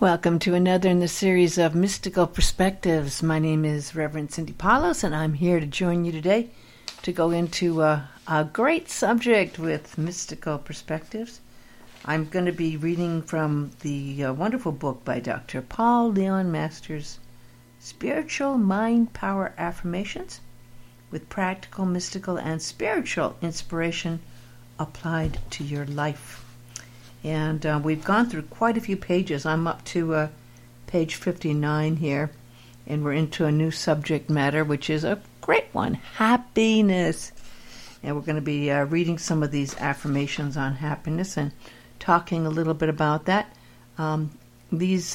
Welcome to another in the series of Mystical Perspectives. My name is Reverend Cindy Palos, and I'm here to join you today to go into a great subject with Mystical Perspectives. I'm going to be reading from the wonderful book by Dr. Paul Leon Masters, Spiritual Mind Power Affirmations, with practical, mystical, and spiritual inspiration applied to your life. And we've gone through quite a few pages. I'm up to page 59 here, and we're into a new subject matter, which is a great one, happiness. And we're going to be reading some of these affirmations on happiness and talking a little bit about that. These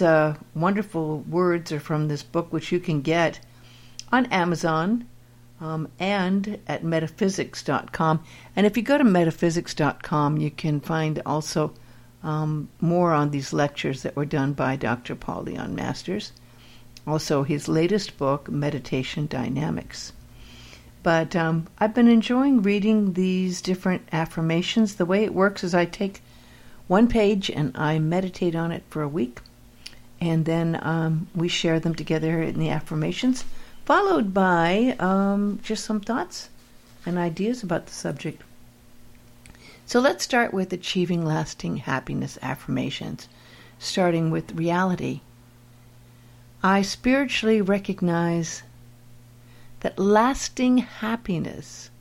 wonderful words are from this book, which you can get on Amazon and at metaphysics.com. And if you go to metaphysics.com, you can find also more on these lectures that were done by Dr. Paul Leon Masters. Also, his latest book, Meditation Dynamics. But I've been enjoying reading these different affirmations. The way it works is I take one page and I meditate on it for a week. And then we share them together in the affirmations, followed by just some thoughts and ideas about the subject. So let's start with achieving lasting happiness affirmations, starting with reality. I spiritually recognize that lasting happiness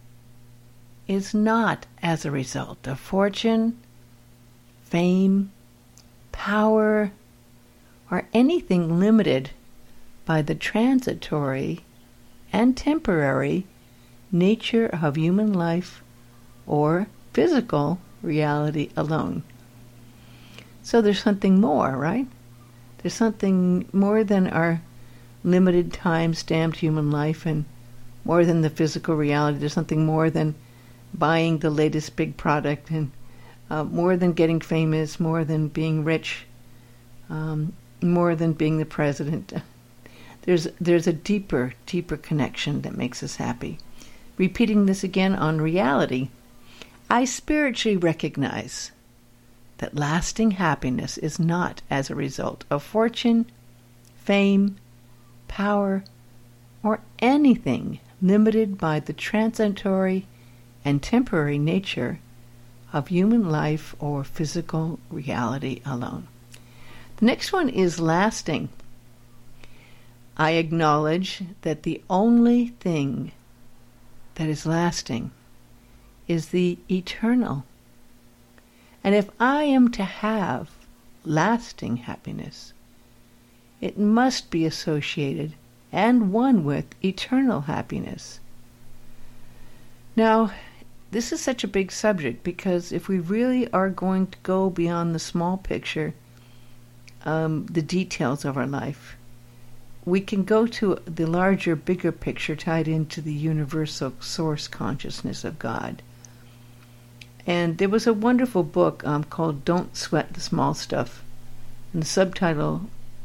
is not as a result of fortune, fame, power, or anything limited by the transitory and temporary nature of human life or physical reality alone. So there's something more, right? There's something more than our limited time-stamped human life and more than the physical reality. There's something more than buying the latest big product and more than getting famous, more than being rich, more than being the president. There's a deeper connection that makes us happy. Repeating this again on reality. I spiritually recognize that lasting happiness is not as a result of fortune, fame, power, or anything limited by the transitory and temporary nature of human life or physical reality alone. The next one is lasting. I acknowledge that the only thing that is lasting is the eternal. And if I am to have lasting happiness, it must be associated and one with eternal happiness. Now, this is such a big subject because if we really are going to go beyond the small picture, the details of our life, we can go to the larger, bigger picture tied into the universal source consciousness of God. And there was a wonderful book called Don't Sweat the Small Stuff. And the subtitle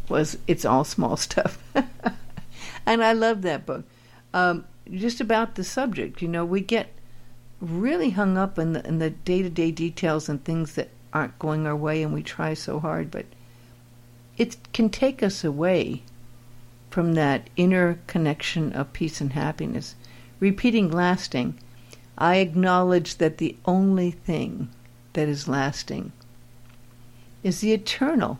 was, It's All Small Stuff. And I love that book. Just about the subject, we get really hung up in the day-to-day details and things that aren't going our way, and we try so hard, but it can take us away from that inner connection of peace and happiness. Repeating lasting, I acknowledge that the only thing that is lasting is the eternal.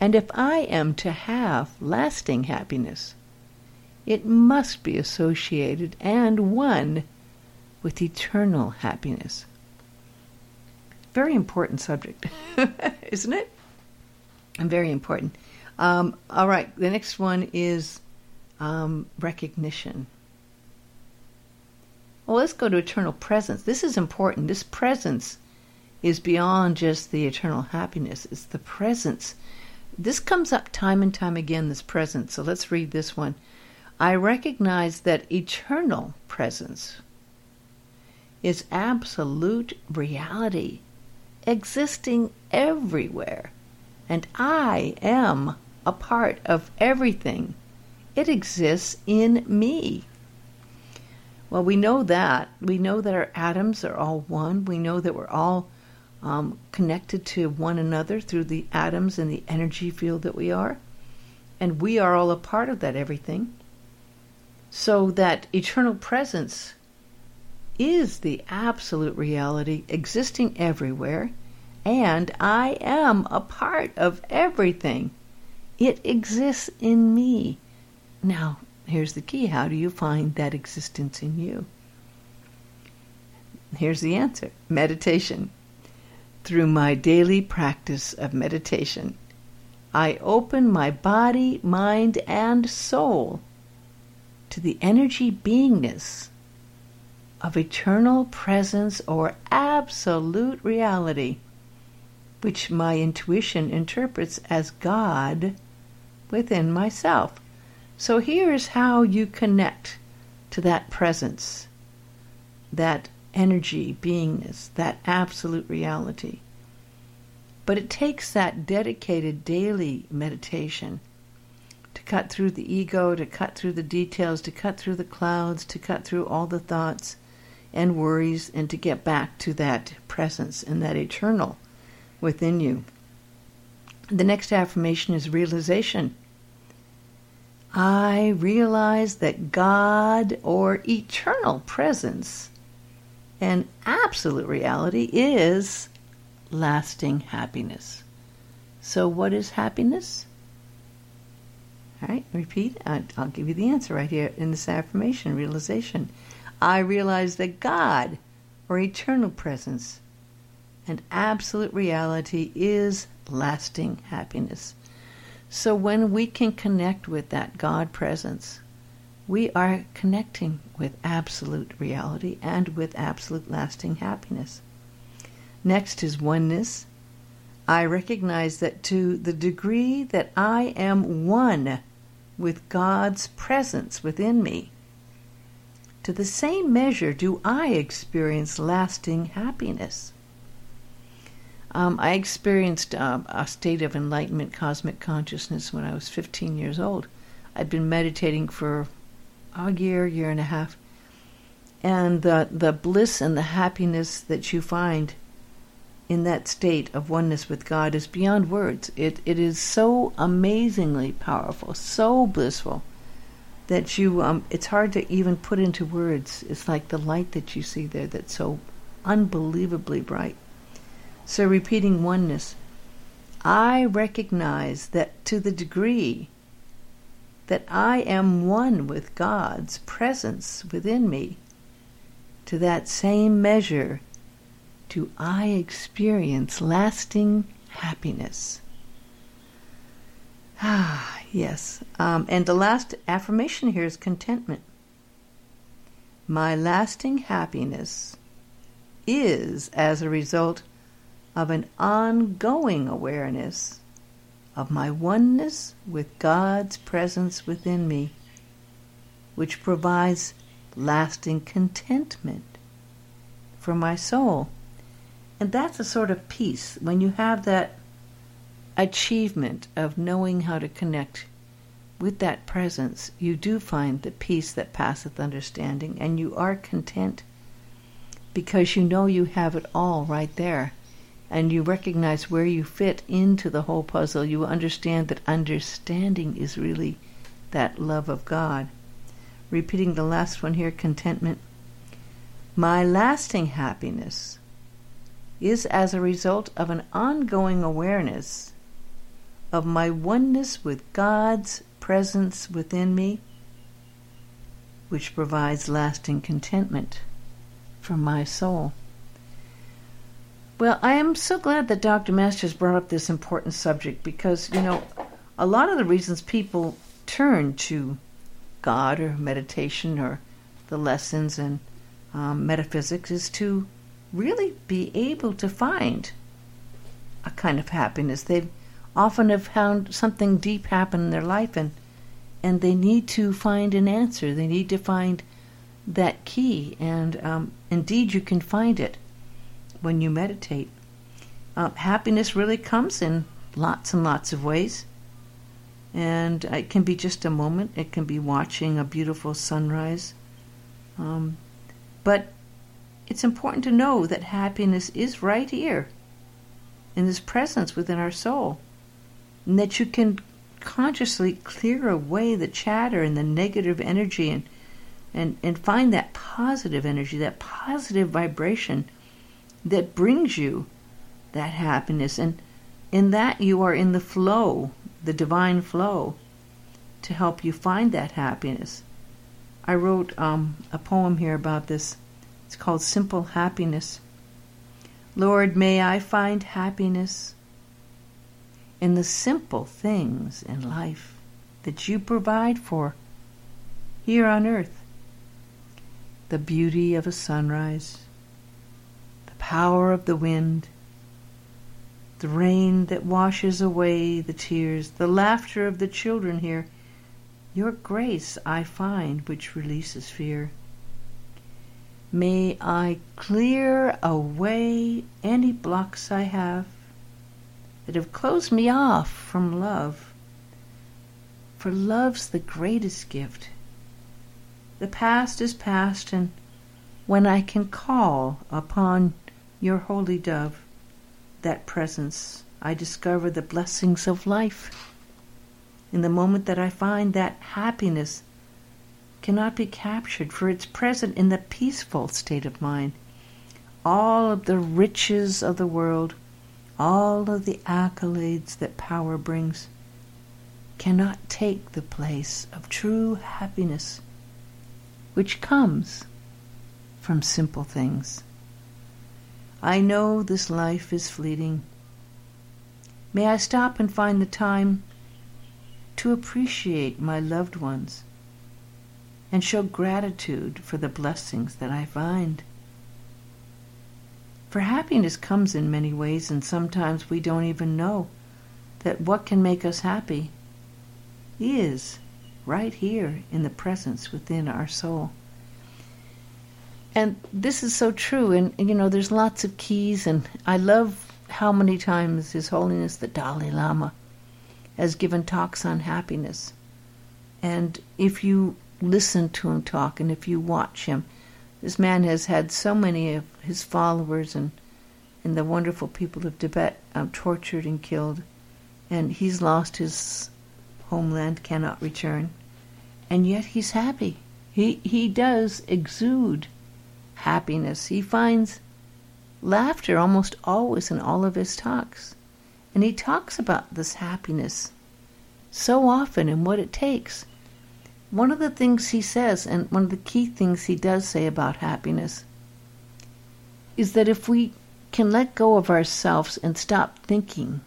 And if I am to have lasting happiness, it must be associated and one with eternal happiness. Very important subject, isn't it? And very important. All right, the next one is recognition. Well, let's go to eternal presence. This is important. This presence is beyond just the eternal happiness. It's the presence. This comes up time and time again, this presence. So let's read this one. I recognize that eternal presence is absolute reality existing everywhere. And I am a part of everything. It exists in me. Well, we know that. We know that our atoms are all one. We know that we're all connected to one another through the atoms and the energy field that we are. And we are all a part of that everything. So that eternal presence is the absolute reality existing everywhere, and I am a part of everything. It exists in me. Now, here's the key. How do you find that existence in you? Here's the answer. Meditation. Through my daily practice of meditation, I open my body, mind, and soul to the energy beingness of eternal presence or absolute reality, which my intuition interprets as God within myself. So here is how you connect to that presence, that energy, beingness, that absolute reality. But it takes that dedicated daily meditation to cut through the ego, to cut through the details, to cut through the clouds, to cut through all the thoughts and worries, and to get back to that presence and that eternal within you. The next affirmation is realization. I realize that God or eternal presence and absolute reality is lasting happiness. So what is happiness? All right, repeat. I'll give you the answer right here in this affirmation, realization. I realize that God or eternal presence and absolute reality is lasting happiness. So when we can connect with that God presence, we are connecting with absolute reality and with absolute lasting happiness. Next is oneness. I recognize that to the degree that I am one with God's presence within me, to the same measure do I experience lasting happiness. I experienced a state of enlightenment cosmic consciousness when I was 15 years old. I'd been meditating for a year, year and a half. And the bliss and the happiness that you find in that state of oneness with God is beyond words. It is so amazingly powerful, so blissful, that you it's hard to even put into words. It's like the light that you see there that's so unbelievably bright. So repeating oneness, I recognize that to the degree that I am one with God's presence within me, to that same measure do I experience lasting happiness. Ah, yes. And the last affirmation here is contentment. My lasting happiness is as a result of an ongoing awareness of my oneness with God's presence within me, which provides lasting contentment for my soul. And that's a sort of peace when you have that achievement of knowing how to connect with that presence. You do find the peace that passeth understanding, and you are content because you know you have it all right there. And you recognize where you fit into the whole puzzle. You understand that understanding is really that love of God. Repeating the last one here, contentment. My lasting happiness is as a result of an ongoing awareness of my oneness with God's presence within me, which provides lasting contentment for my soul. Well, I am so glad that Dr. Masters brought up this important subject because, you know, a lot of the reasons people turn to God or meditation or the lessons and metaphysics is to really be able to find a kind of happiness. They often have found something deep happen in their life and they need to find an answer. They need to find that key, and indeed you can find it when you meditate. Happiness really comes in lots and lots of ways. And it can be just a moment. It can be watching a beautiful sunrise. But it's important to know that happiness is right here and His presence within our soul, and that you can consciously clear away the chatter and the negative energy and find that positive energy, that positive vibration that brings you that happiness. And in that you are in the flow, the divine flow, to help you find that happiness. I wrote a poem here about this. It's called Simple Happiness. Lord, may I find happiness in the simple things in life that you provide for here on earth. The beauty of a sunrise, the power of the wind, the rain that washes away the tears, the laughter of the children here. Your grace I find, which releases fear. May I clear away any blocks I have that have closed me off from love, for love's the greatest gift. The past is past, and when I can call upon your holy dove, that presence, I discover the blessings of life. In the moment that I find that happiness cannot be captured, for it's present in the peaceful state of mind. All of the riches of the world, all of the accolades that power brings, cannot take the place of true happiness, which comes from simple things. I know this life is fleeting. May I stop and find the time to appreciate my loved ones and show gratitude for the blessings that I find. For happiness comes in many ways, and sometimes we don't even know that what can make us happy is right here in the presence within our soul. And this is so true, and there's lots of keys, and I love how many times His Holiness the Dalai Lama has given talks on happiness. And if you listen to him talk, and if you watch him, this man has had so many of his followers and the wonderful people of Tibet tortured and killed, and he's lost his homeland, cannot return, and yet he's happy. He does exude happiness. He finds laughter almost always in all of his talks. And he talks about this happiness so often and what it takes. One of the things he says, and one of the key things he does say about happiness, is that if we can let go of ourselves and stop thinking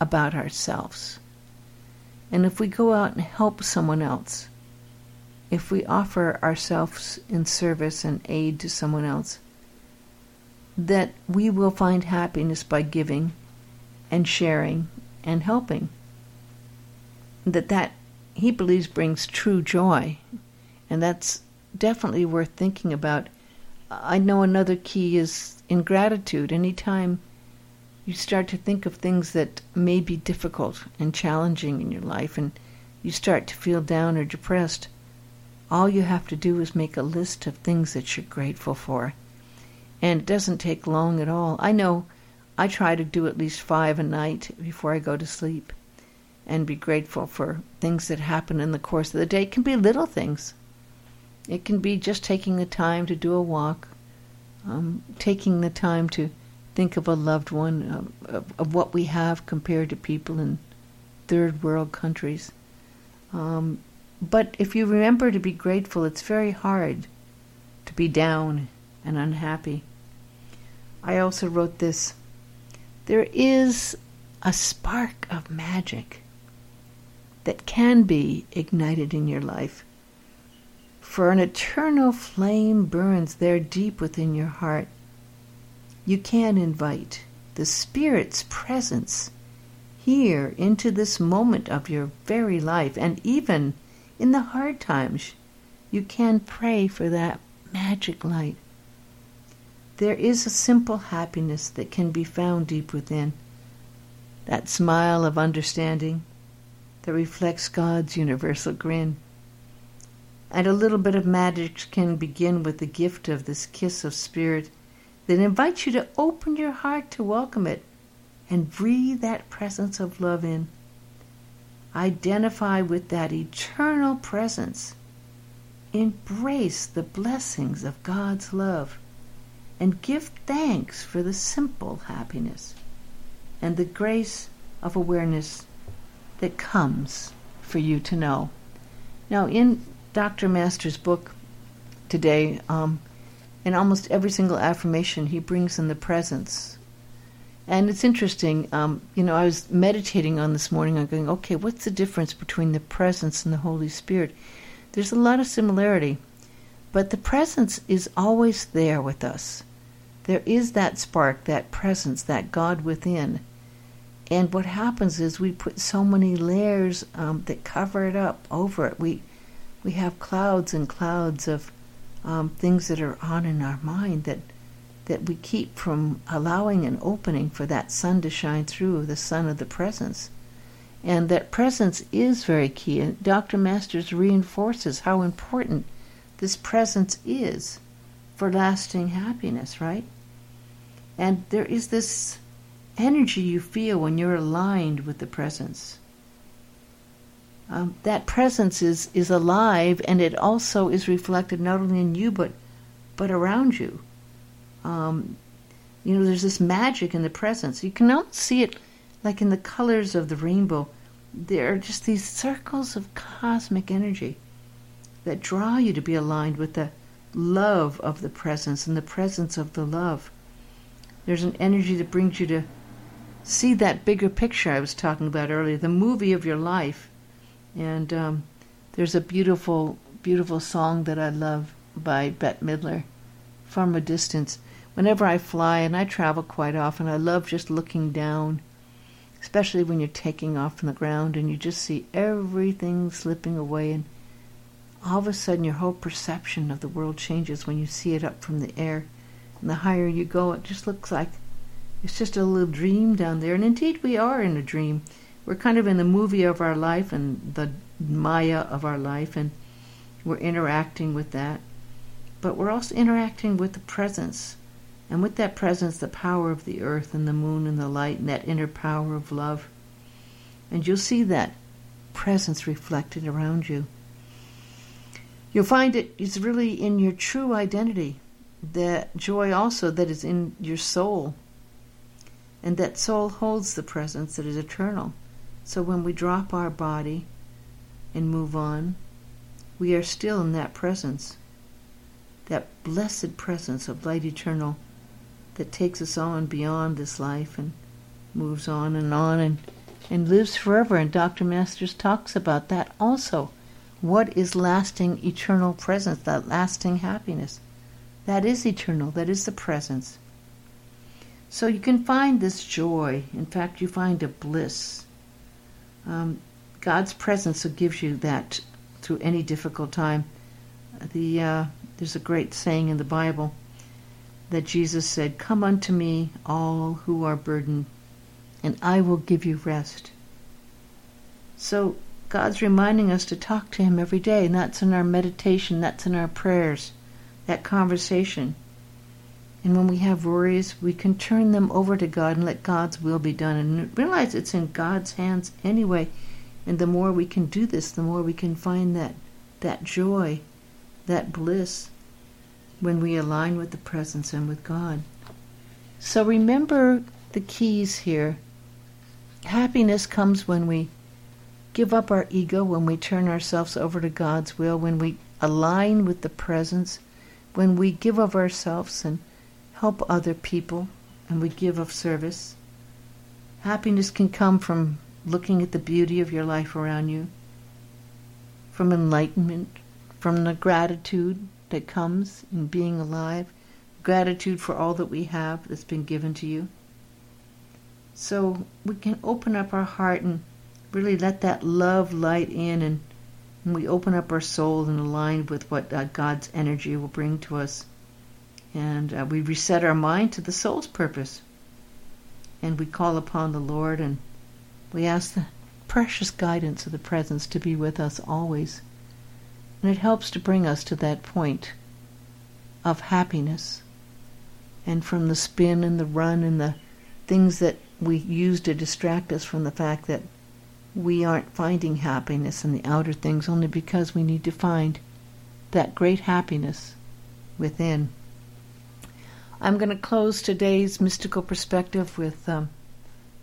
about ourselves, and if we go out and help someone else, if we offer ourselves in service and aid to someone else, that we will find happiness by giving and sharing and helping, that he believes brings true joy, and that's definitely worth thinking about. I know another key is in gratitude. Anytime you start to think of things that may be difficult and challenging in your life, and you start to feel down or depressed, all you have to do is make a list of things that you're grateful for, and it doesn't take long at all. I know I try to do at least 5 a night before I go to sleep and be grateful for things that happen in the course of the day. It can be little things. It can be just taking the time to do a walk, taking the time to think of a loved one, of what we have compared to people in third world countries. But if you remember to be grateful, it's very hard to be down and unhappy. I also wrote this. There is a spark of magic that can be ignited in your life, for an eternal flame burns there deep within your heart. You can invite the Spirit's presence here into this moment of your very life, and even in the hard times, you can pray for that magic light. There is a simple happiness that can be found deep within. That smile of understanding that reflects God's universal grin. And a little bit of magic can begin with the gift of this kiss of spirit that invites you to open your heart to welcome it and breathe that presence of love in. Identify with that eternal presence. Embrace the blessings of God's love and give thanks for the simple happiness and the grace of awareness that comes for you to know. Now, in Dr. Masters' book today, in almost every single affirmation, he brings in the presence. And it's interesting, I was meditating on this morning. I'm going, okay, what's the difference between the presence and the Holy Spirit? There's a lot of similarity, but the presence is always there with us. There is that spark, that presence, that God within. And what happens is we put so many layers that cover it up, over it. We have clouds and clouds of things that are on in our mind that we keep from allowing an opening for that sun to shine through, the sun of the presence. And that presence is very key. And Dr. Masters reinforces how important this presence is for lasting happiness, right? And there is this energy you feel when you're aligned with the presence. That presence is alive, and it also is reflected not only in you but around you. There's this magic in the presence. You cannot see it like in the colors of the rainbow. There are just these circles of cosmic energy that draw you to be aligned with the love of the presence and the presence of the love. There's an energy that brings you to see that bigger picture I was talking about earlier, the movie of your life. And there's a beautiful, beautiful song that I love by Bette Midler, From a Distance. Whenever I fly, and I travel quite often, I love just looking down, especially when you're taking off from the ground and you just see everything slipping away. And all of a sudden your whole perception of the world changes when you see it up from the air. And the higher you go, it just looks like it's just a little dream down there. And indeed, we are in a dream. We're kind of in the movie of our life and the Maya of our life, and we're interacting with that. But we're also interacting with the presence. And with that presence, the power of the earth and the moon and the light and that inner power of love. And you'll see that presence reflected around you. You'll find it's really in your true identity. That joy also that is in your soul, and that soul holds the presence that is eternal. So when we drop our body and move on, we are still in that presence, that blessed presence of light eternal that takes us on beyond this life and moves on and lives forever. And Dr. Masters talks about that also. What is lasting eternal presence, that lasting happiness? That is eternal. That is the presence. So you can find this joy. In fact, you find a bliss. God's presence gives you that through any difficult time. There's a great saying in the Bible that Jesus said, "Come unto me, all who are burdened, and I will give you rest." So God's reminding us to talk to Him every day, and that's in our meditation, that's in our prayers. That conversation. And when we have worries, we can turn them over to God and let God's will be done, and realize it's in God's hands anyway. And the more we can do this, the more we can find that joy, that bliss, when we align with the presence and with God. So remember the keys here. Happiness comes when we give up our ego, when we turn ourselves over to God's will, when we align with the presence, when we give of ourselves and help other people, and we give of service. Happiness can come from looking at the beauty of your life around you, from enlightenment, from the gratitude that comes in being alive, gratitude for all that we have that's been given to you. So we can open up our heart and really let that love light in, and we open up our soul and align with what God's energy will bring to us. And we reset our mind to the soul's purpose. And we call upon the Lord, and we ask the precious guidance of the presence to be with us always. And it helps to bring us to that point of happiness. And from the spin and the run and the things that we use to distract us from the fact that we aren't finding happiness in the outer things only because we need to find that great happiness within. I'm going to close today's mystical perspective with the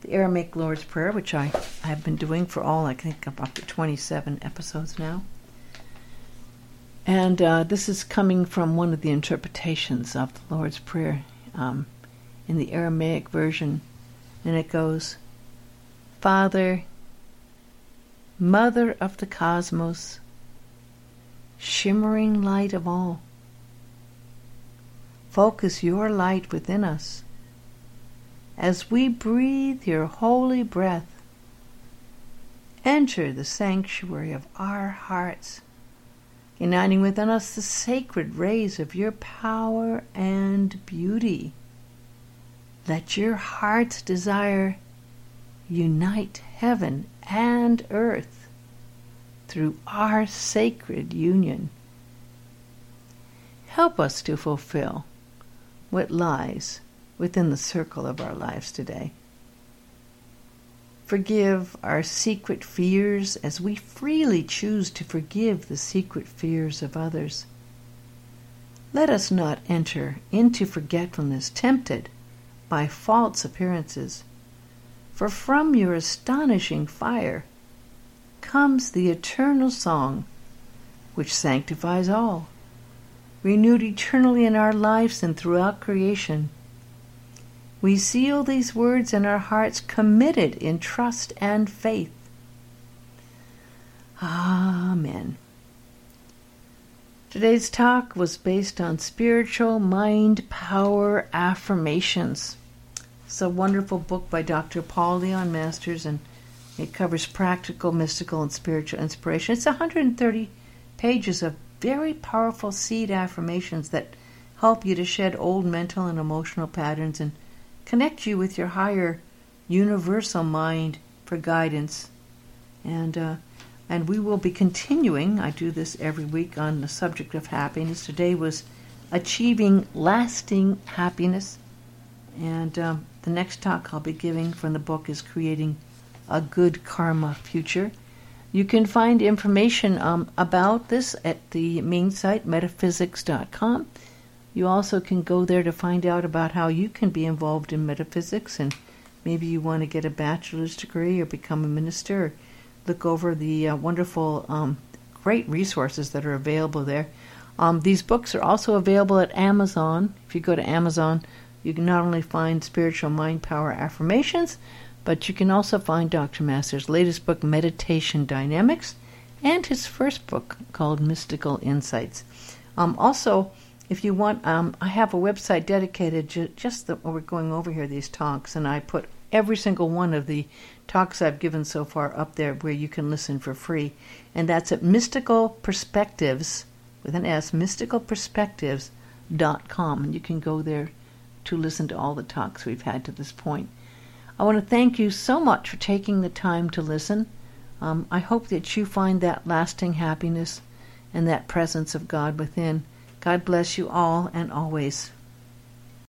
Aramaic Lord's Prayer, which I have been doing for all, I think, about 27 episodes now. And this is coming from one of the interpretations of the Lord's Prayer in the Aramaic version. And it goes, Father, Mother of the Cosmos, shimmering light of all, focus your light within us as we breathe your holy breath. Enter the sanctuary of our hearts, uniting within us the sacred rays of your power and beauty. Let your heart's desire unite heaven and earth through our sacred union. Help us to fulfill what lies within the circle of our lives today. Forgive our secret fears as we freely choose to forgive the secret fears of others. Let us not enter into forgetfulness, tempted by false appearances, for from your astonishing fire comes the eternal song which sanctifies all, renewed eternally in our lives and throughout creation. We seal these words in our hearts, committed in trust and faith. Amen. Today's talk was based on Spiritual Mind Power Affirmations. It's a wonderful book by Dr. Paul Leon Masters, and it covers practical, mystical, and spiritual inspiration. It's 130 pages of very powerful seed affirmations that help you to shed old mental and emotional patterns and connect you with your higher universal mind for guidance. And we will be continuing, I do this every week, on the subject of happiness. Today was achieving lasting happiness. And the next talk I'll be giving from the book is creating a good karma future. You can find information about this at the main site, metaphysics.com. You also can go there to find out about how you can be involved in metaphysics, and maybe you want to get a bachelor's degree or become a minister. Or look over the wonderful, great resources that are available there. These books are also available at Amazon. If you go to Amazon, you can not only find Spiritual Mind Power Affirmations, but you can also find Dr. Masters' latest book, Meditation Dynamics, and his first book called Mystical Insights. Also, if you want, I have a website dedicated to just we're going over here, these talks, and I put every single one of the talks I've given so far up there where you can listen for free. And that's at Mystical Perspectives, with an S, mysticalperspectives.com. And you can go there to listen to all the talks we've had to this point. I want to thank you so much for taking the time to listen. I hope that you find that lasting happiness and that presence of God within. God bless you all and always.